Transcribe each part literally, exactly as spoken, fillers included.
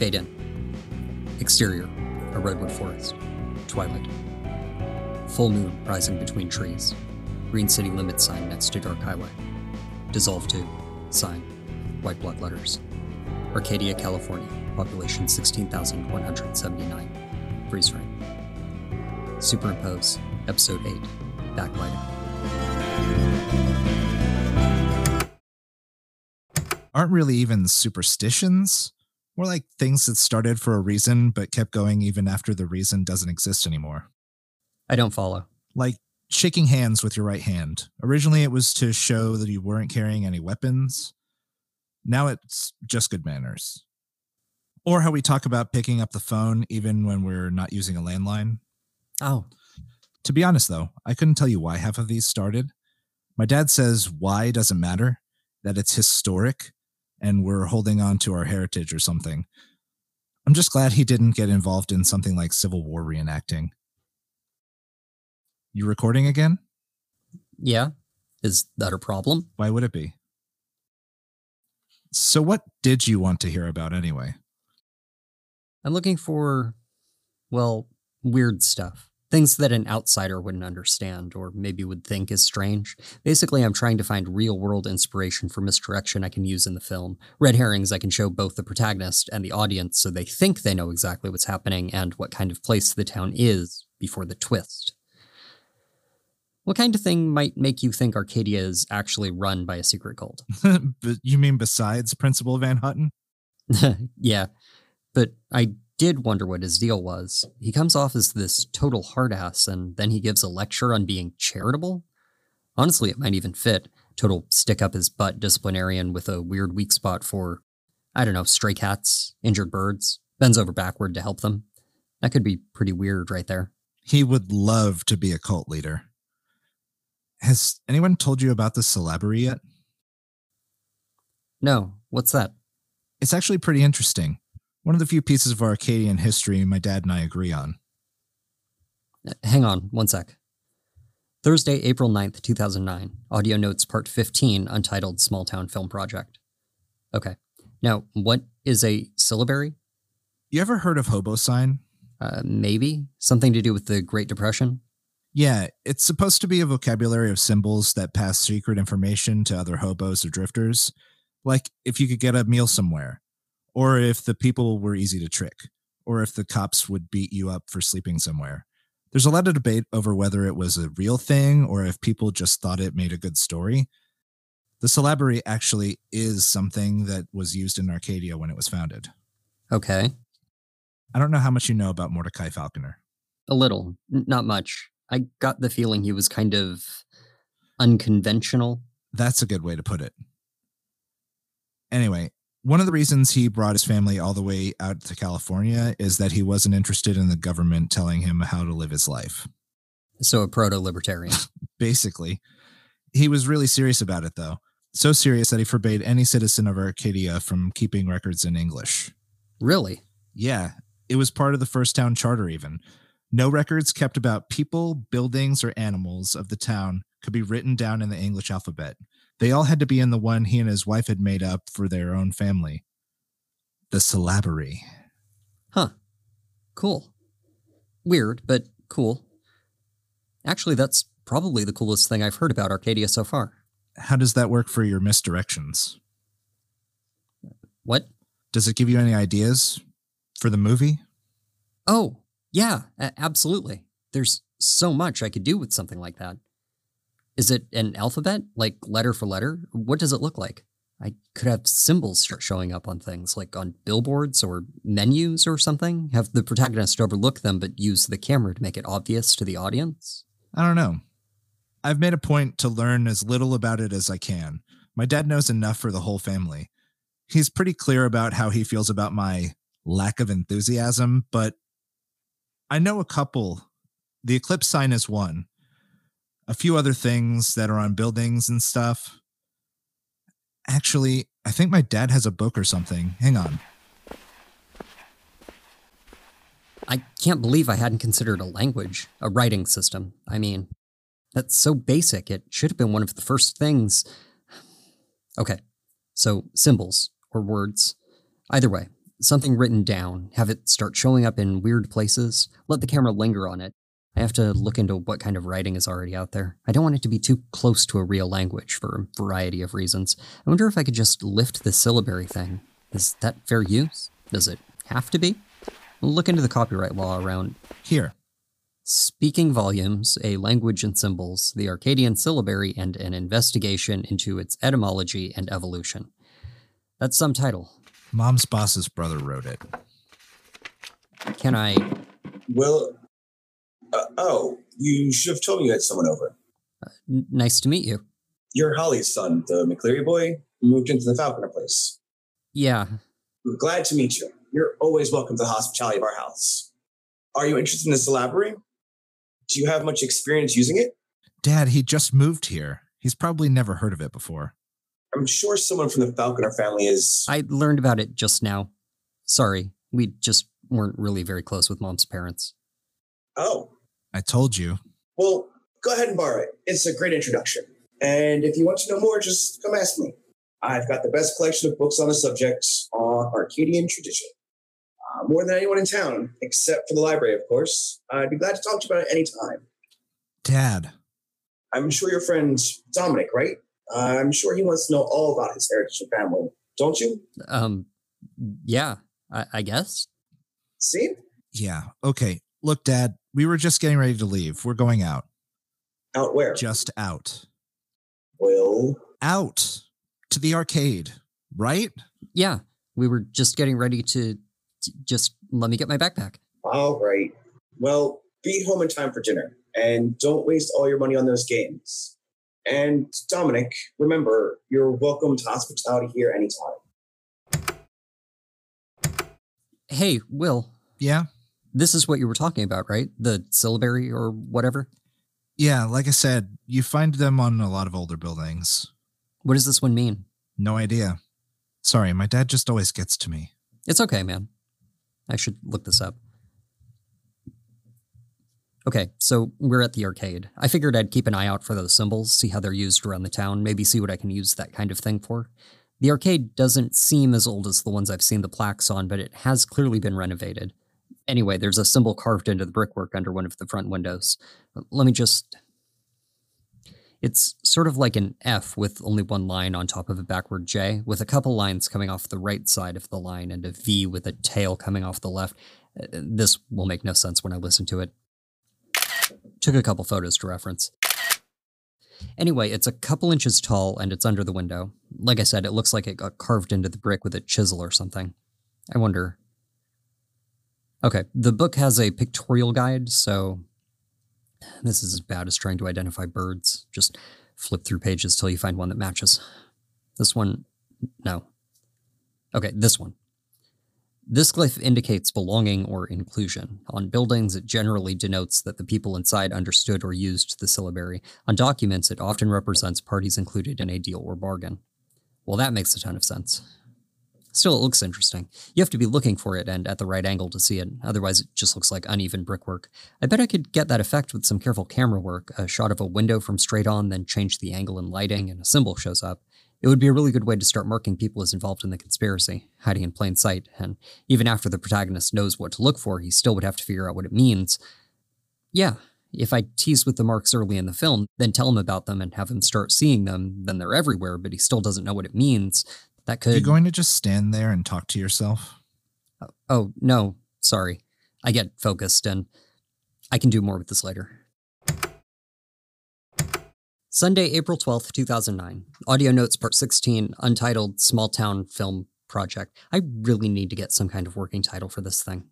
Fade in. Exterior, a redwood forest. Twilight. Full moon rising between trees. Green city limits sign next to dark highway. Dissolve to. Sign. White block letters. Arcadia, California. Population sixteen thousand one hundred seventy-nine. Freeze frame. Superimpose. Episode eight. Backlighting. Aren't really even superstitions. More like things that started for a reason, but kept going even after the reason doesn't exist anymore. I don't follow. Like shaking hands with your right hand. Originally, it was to show that you weren't carrying any weapons. Now it's just good manners. Or how we talk about picking up the phone even when we're not using a landline. Oh. To be honest, though, I couldn't tell you why half of these started. My dad says why doesn't matter, that it's historic, and we're holding on to our heritage or something. I'm just glad he didn't get involved in something like Civil War reenacting. You recording again? Yeah. Is that a problem? Why would it be? So what did you want to hear about anyway? I'm looking for, well, weird stuff. Things that an outsider wouldn't understand or maybe would think is strange. Basically, I'm trying to find real-world inspiration for misdirection I can use in the film. Red herrings I can show both the protagonist and the audience so they think they know exactly what's happening and what kind of place the town is before the twist. What kind of thing might make you think Arcadia is actually run by a secret cult? You mean besides Principal Van Hutten? Yeah, but I... did wonder what his deal was. He comes off as this total hard-ass, and then he gives a lecture on being charitable? Honestly, it might even fit. Total stick-up-his-butt disciplinarian with a weird weak spot for, I don't know, stray cats, injured birds, bends over backward to help them. That could be pretty weird right there. He would love to be a cult leader. Has anyone told you about the syllabary yet? No. What's that? It's actually pretty interesting. One of the few pieces of Arcadian history my dad and I agree on. Hang on, one sec. Thursday, April ninth, two thousand nine. Audio Notes Part fifteen, Untitled Small Town Film Project. Okay. Now, what is a syllabary? You ever heard of Hobo Sign? Uh, maybe. Something to do with the Great Depression? Yeah, it's supposed to be a vocabulary of symbols that pass secret information to other hobos or drifters. Like, if you could get a meal somewhere. Or if the people were easy to trick, or if the cops would beat you up for sleeping somewhere. There's a lot of debate over whether it was a real thing or if people just thought it made a good story. The syllabary actually is something that was used in Arcadia when it was founded. Okay. I don't know how much you know about Mordecai Falconer. A little, N- not much. I got the feeling he was kind of unconventional. That's a good way to put it. Anyway. One of the reasons he brought his family all the way out to California is that he wasn't interested in the government telling him how to live his life. So a proto-libertarian. Basically. He was really serious about it, though. So serious that he forbade any citizen of Arcadia from keeping records in English. Really? Yeah. It was part of the first town charter, even. No records kept about people, buildings, or animals of the town could be written down in the English alphabet. They all had to be in the one he and his wife had made up for their own family. The syllabary. Huh. Cool. Weird, but cool. Actually, that's probably the coolest thing I've heard about Arcadia so far. How does that work for your misdirections? What? Does it give you any ideas for the movie? Oh, yeah, absolutely. There's so much I could do with something like that. Is it an alphabet, like letter for letter? What does it look like? I could have symbols start showing up on things, like on billboards or menus or something. Have the protagonist overlook them, but use the camera to make it obvious to the audience? I don't know. I've made a point to learn as little about it as I can. My dad knows enough for the whole family. He's pretty clear about how he feels about my lack of enthusiasm, but I know a couple. The eclipse sign is one. A few other things that are on buildings and stuff. Actually, I think my dad has a book or something. Hang on. I can't believe I hadn't considered a language, a writing system. I mean, that's so basic. It should have been one of the first things. Okay, so symbols or words. Either way, something written down, have it start showing up in weird places, let the camera linger on it. I have to look into what kind of writing is already out there. I don't want it to be too close to a real language for a variety of reasons. I wonder if I could just lift the syllabary thing. Is that fair use? Does it have to be? Look into the copyright law around here. Speaking Volumes, A Language and Symbols, The Arcadian Syllabary and an Investigation into Its Etymology and Evolution. That's some title. Mom's boss's brother wrote it. Can I... Well... Uh, oh, you should have told me you had someone over. Uh, n- nice to meet you. You're Holly's son, the McCleary boy, who moved into the Falconer place. Yeah. We're glad to meet you. You're always welcome to the hospitality of our house. Are you interested in the syllabary? Do you have much experience using it? Dad, he just moved here. He's probably never heard of it before. I'm sure someone from the Falconer family is... I learned about it just now. Sorry, we just weren't really very close with Mom's parents. Oh. I told you. Well, go ahead and borrow it. It's a great introduction. And if you want to know more, just come ask me. I've got the best collection of books on the subject on Arcadian tradition. Uh, more than anyone in town, except for the library, of course. I'd be glad to talk to you about it any time. Dad. I'm sure your friend Dominic, right? Uh, I'm sure he wants to know all about his heritage and family. Don't you? Um, yeah, I, I guess. See? Yeah, okay. Look, Dad. We were just getting ready to leave. We're going out. Out where? Just out. Well? Out. To the arcade, right? Yeah. We were just getting ready to... to just let me get my backpack. All right. Well, be home in time for dinner. And don't waste all your money on those games. And Dominic, remember, you're welcome to hospitality here anytime. Hey, Will. Yeah? This is what you were talking about, right? The syllabary or whatever? Yeah, like I said, you find them on a lot of older buildings. What does this one mean? No idea. Sorry, my dad just always gets to me. It's okay, man. I should look this up. Okay, so we're at the arcade. I figured I'd keep an eye out for those symbols, see how they're used around the town, maybe see what I can use that kind of thing for. The arcade doesn't seem as old as the ones I've seen the plaques on, but it has clearly been renovated. Anyway, there's a symbol carved into the brickwork under one of the front windows. Let me just... It's sort of like an F with only one line on top of a backward J, with a couple lines coming off the right side of the line and a V with a tail coming off the left. This will make no sense when I listen to it. Took a couple photos to reference. Anyway, it's a couple inches tall and it's under the window. Like I said, it looks like it got carved into the brick with a chisel or something. I wonder... Okay, the book has a pictorial guide, so this is as bad as trying to identify birds. Just flip through pages till you find one that matches. This one, no. Okay, this one. This glyph indicates belonging or inclusion. On buildings, it generally denotes that the people inside understood or used the syllabary. On documents, it often represents parties included in a deal or bargain. Well, that makes a ton of sense. Still, it looks interesting. You have to be looking for it and at the right angle to see it. Otherwise, it just looks like uneven brickwork. I bet I could get that effect with some careful camera work. A shot of a window from straight on, then change the angle and lighting, and a symbol shows up. It would be a really good way to start marking people as involved in the conspiracy, hiding in plain sight. And even after the protagonist knows what to look for, he still would have to figure out what it means. Yeah, if I tease with the marks early in the film, then tell him about them and have him start seeing them, then they're everywhere, but he still doesn't know what it means... That could... You're going to just stand there and talk to yourself? Oh, oh, no, sorry. I get focused, and I can do more with this later. Sunday, April twelfth, two thousand nine. Audio Notes Part sixteen, Untitled Small Town Film Project. I really need to get some kind of working title for this thing.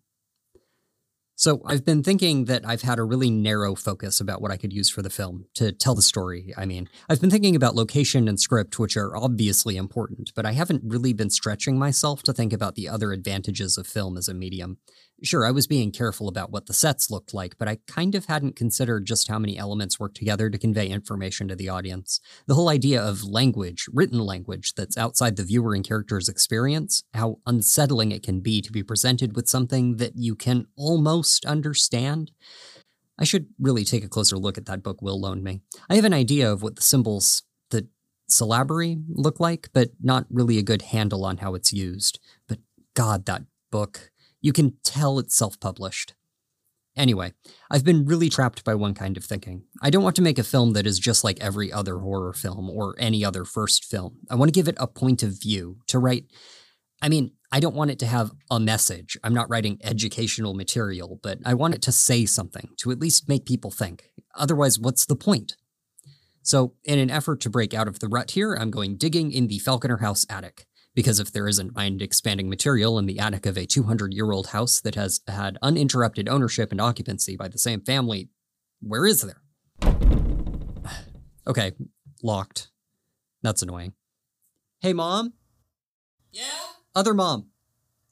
So I've been thinking that I've had a really narrow focus about what I could use for the film, to tell the story, I mean. I've been thinking about location and script, which are obviously important, but I haven't really been stretching myself to think about the other advantages of film as a medium. Sure, I was being careful about what the sets looked like, but I kind of hadn't considered just how many elements work together to convey information to the audience. The whole idea of language, written language, that's outside the viewer and character's experience, how unsettling it can be to be presented with something that you can almost understand? I should really take a closer look at that book Will loaned me. I have an idea of what the symbols, the syllabary, look like, but not really a good handle on how it's used. But God, that book. You can tell it's self-published. Anyway, I've been really trapped by one kind of thinking. I don't want to make a film that is just like every other horror film or any other first film. I want to give it a point of view to write. I mean, I don't want it to have a message. I'm not writing educational material, but I want it to say something, to at least make people think. Otherwise, what's the point? So, in an effort to break out of the rut here, I'm going digging in the Falconer House attic. Because if there isn't mind-expanding material in the attic of a two hundred year old house that has had uninterrupted ownership and occupancy by the same family, where is there? Okay, locked. That's annoying. Hey, Mom? Yeah? Other Mom.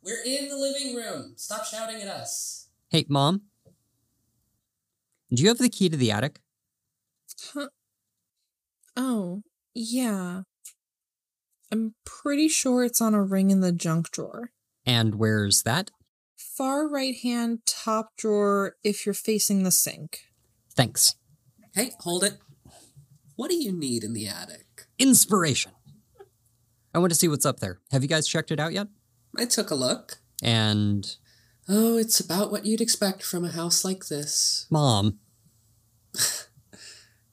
We're in the living room. Stop shouting at us. Hey, Mom? Do you have the key to the attic? Huh. Oh, yeah. I'm pretty sure it's on a ring in the junk drawer. And where's that? Far right-hand top drawer if you're facing the sink. Thanks. Hey, hold it. What do you need in the attic? Inspiration. I want to see what's up there. Have you guys checked it out yet? I took a look. And? Oh, it's about what you'd expect from a house like this. Mom.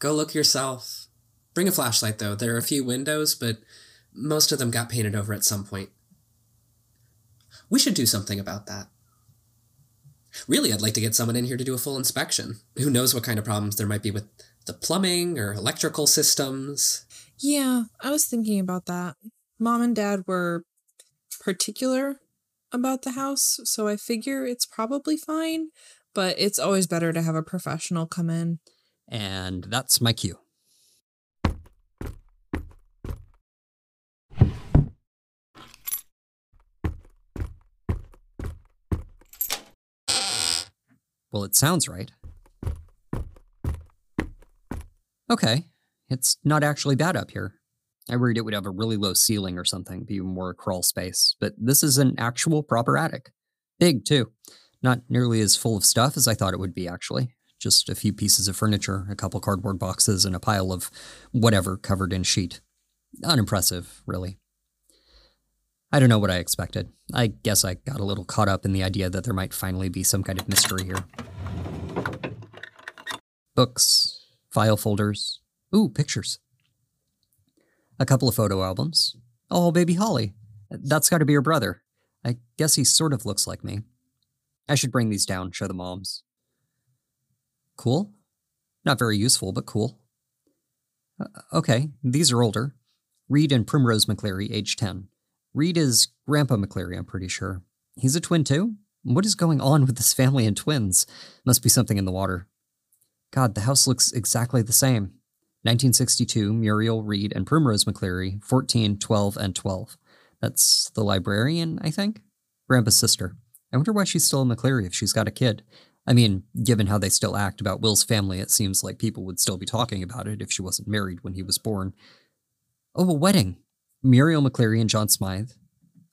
Go look yourself. Bring a flashlight, though. There are a few windows, but most of them got painted over at some point. We should do something about that. Really, I'd like to get someone in here to do a full inspection. Who knows what kind of problems there might be with the plumbing or electrical systems. Yeah, I was thinking about that. Mom and Dad were particular about the house, so I figure it's probably fine, but it's always better to have a professional come in. And that's my cue. Well, it sounds right. Okay, it's not actually bad up here. I worried it would have a really low ceiling or something, be more a crawl space, but this is an actual proper attic. Big, too. Not nearly as full of stuff as I thought it would be, actually. Just a few pieces of furniture, a couple cardboard boxes, and a pile of whatever covered in sheet. Unimpressive, really. I don't know what I expected. I guess I got a little caught up in the idea that there might finally be some kind of mystery here. Books, file folders, ooh, pictures. A couple of photo albums. Oh, baby Holly. That's gotta be your brother. I guess he sort of looks like me. I should bring these down, show the moms. Cool. Not very useful, but cool. Uh, okay, these are older. Reed and Primrose McCleary, age ten. Reed is Grandpa McCleary, I'm pretty sure. He's a twin, too? What is going on with this family and twins? Must be something in the water. God, the house looks exactly the same. nineteen sixty-two, Muriel, Reed, and Primrose McCleary, fourteen, twelve, and twelve. That's the librarian, I think? Grandpa's sister. I wonder why she's still a McCleary if she's got a kid. I mean, given how they still act about Will's family, it seems like people would still be talking about it if she wasn't married when he was born. Oh, a wedding! Muriel McCleary and John Smythe.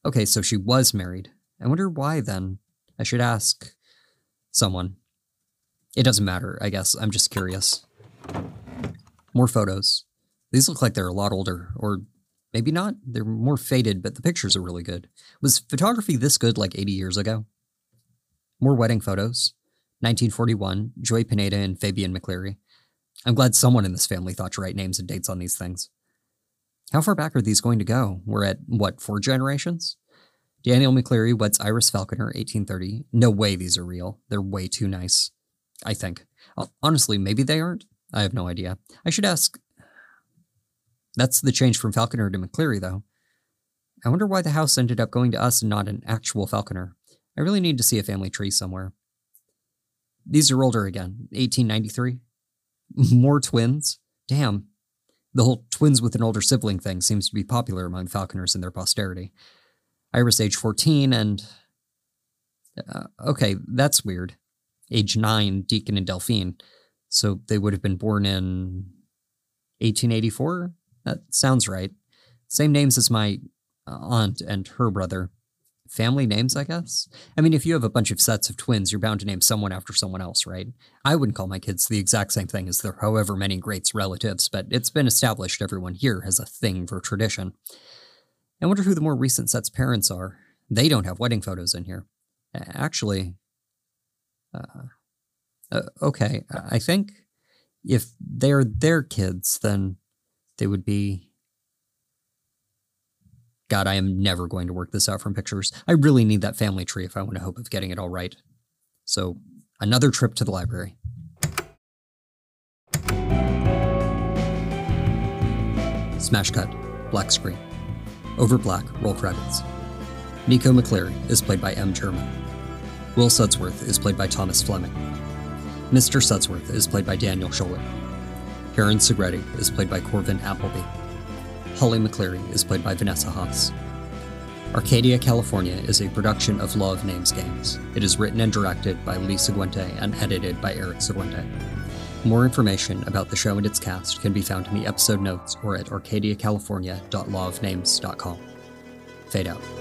Okay, so she was married. I wonder why, then. I should ask someone. It doesn't matter, I guess. I'm just curious. More photos. These look like they're a lot older, or maybe not. They're more faded, but the pictures are really good. Was photography this good like eighty years ago? More wedding photos. nineteen forty-one, Joy Pineda and Fabian McCleary. I'm glad someone in this family thought to write names and dates on these things. How far back are these going to go? We're at, what, four generations? Daniel McCleary weds Iris Falconer, eighteen thirty. No way these are real. They're way too nice, I think. Honestly, maybe they aren't. I have no idea. I should ask. That's the change from Falconer to McCleary, though. I wonder why the house ended up going to us and not an actual Falconer. I really need to see a family tree somewhere. These are older again. eighteen ninety-three. More twins? Damn. The whole twins with an older sibling thing seems to be popular among Falconers and their posterity. Iris, age fourteen, and... Uh, okay, that's weird. Age nine, Deacon and Delphine. So they would have been born in... eighteen eighty-four? That sounds right. Same names as my aunt and her brother. Family names, I guess? I mean, if you have a bunch of sets of twins, you're bound to name someone after someone else, right? I wouldn't call my kids the exact same thing as their however many greats relatives, but it's been established everyone here has a thing for tradition. I wonder who the more recent set's parents are. They don't have wedding photos in here. Actually, uh, uh, okay, I think if they're their kids, then they would be... God, I am never going to work this out from pictures. I really need that family tree if I want to hope of getting it all right. So, another trip to the library. Smash cut. Black screen. Over black, roll credits. Nico McCleary is played by M. German. Will Sudsworth is played by Thomas Fleming. Mister Sudsworth is played by Daniel Scholler. Karen Segretti is played by Corvin Appleby. Holly McCleary is played by Vanessa Haas. Arcadia, California is a production of Law of Names Games. It is written and directed by Lee Seguente and edited by Eric Seguente. More information about the show and its cast can be found in the episode notes or at arcadia california dot law of names dot com. Fade out.